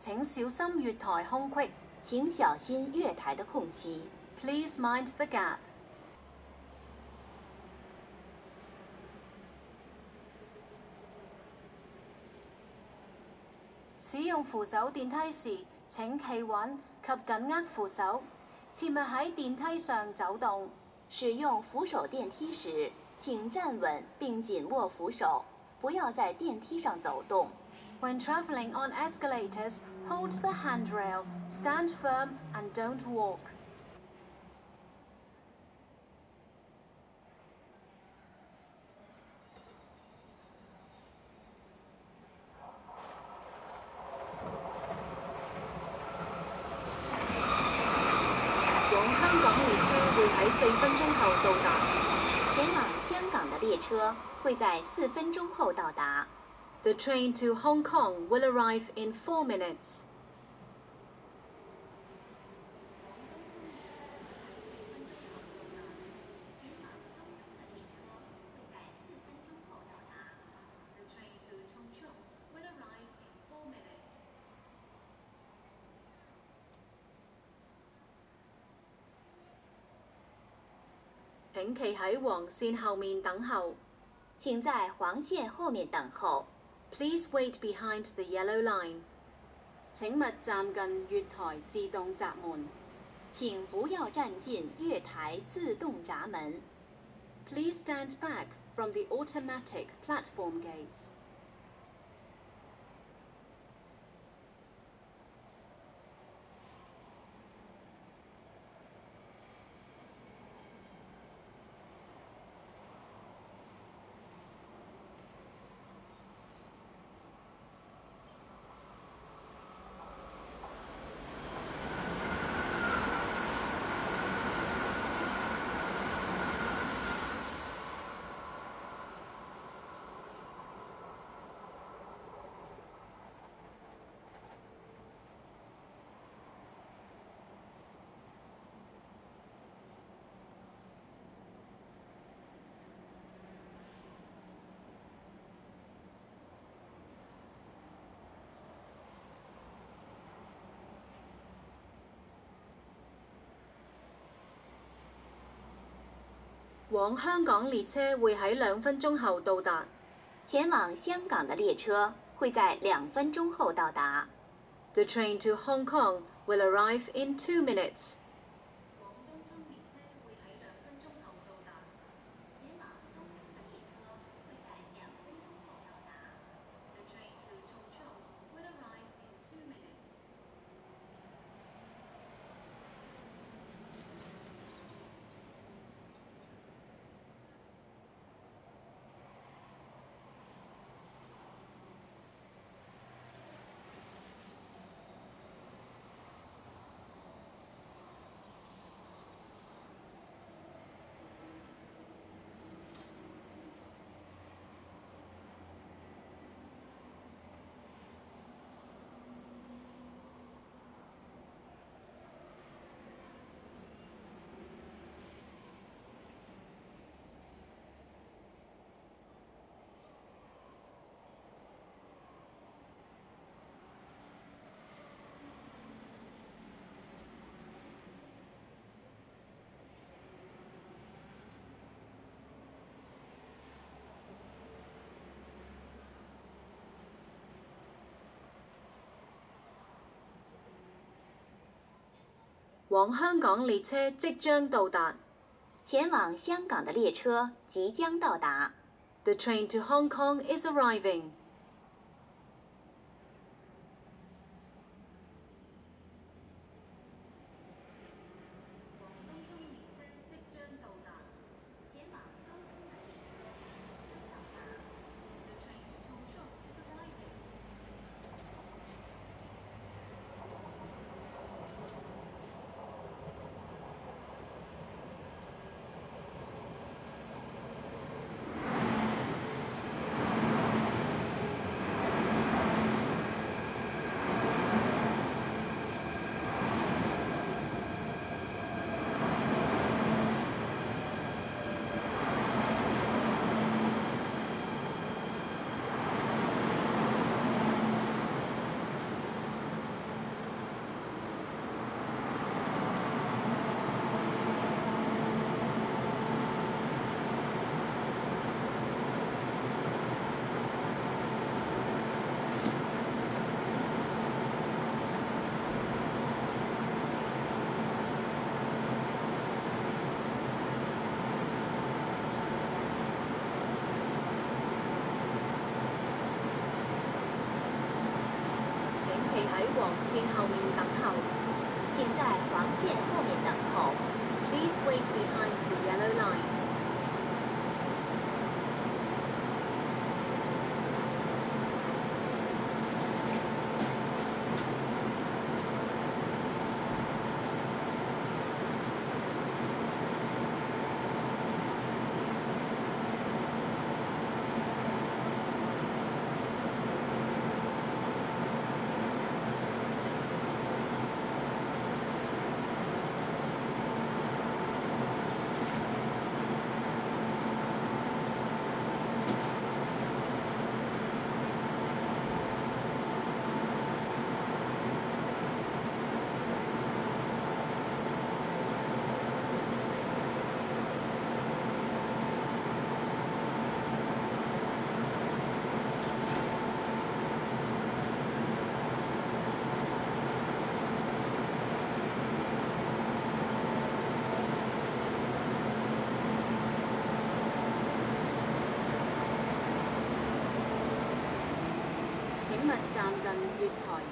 請小心月台空隙。請小心月台的空隙。Please mind the gap. 使用扶手電梯時，請企穩及緊握扶手，切勿喺電梯上走動。使用扶手電梯時，請站穩並緊握扶手，不要在電梯上走動。When traveling on escalators, hold the handrail, stand firm, and don't walk. 往香港列車會喺4分鐘後到達。前往香港的列車會在4分鐘後到達。 The train to Hong Kong will arrive in 4 minutes. 請企喺黃線後面等候。請在黃線後面等候。 Please wait behind the yellow line. 請勿站近月台自動閘門。請不要站近月台自動閘門。Please stand back from the automatic platform gates. 往香港列車會喺2分鐘後到達。前往香港的列車會在2分鐘後到達。The train to Hong Kong will arrive in 2 minutes. 往東涌列車會喺2分鐘後到達。前往東涌的列車會在2分鐘後到達。The train to Hong Kong will arrive in 2 minutes. 往香港列車即將到達。前往香港的列車即將到達。The train to Hong Kong is arriving. 往東涌列車即將到達。前往東涌的列車即將到達。The train to Hong Kong is arriving. 信號員等候，請在黃線後面等候。Please wait behind the yellow line.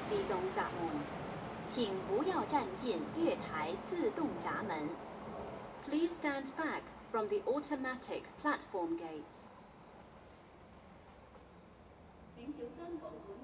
自動閘門，請不要站近月台自動閘門。Please stand back from the automatic platform gates. 請小心保護。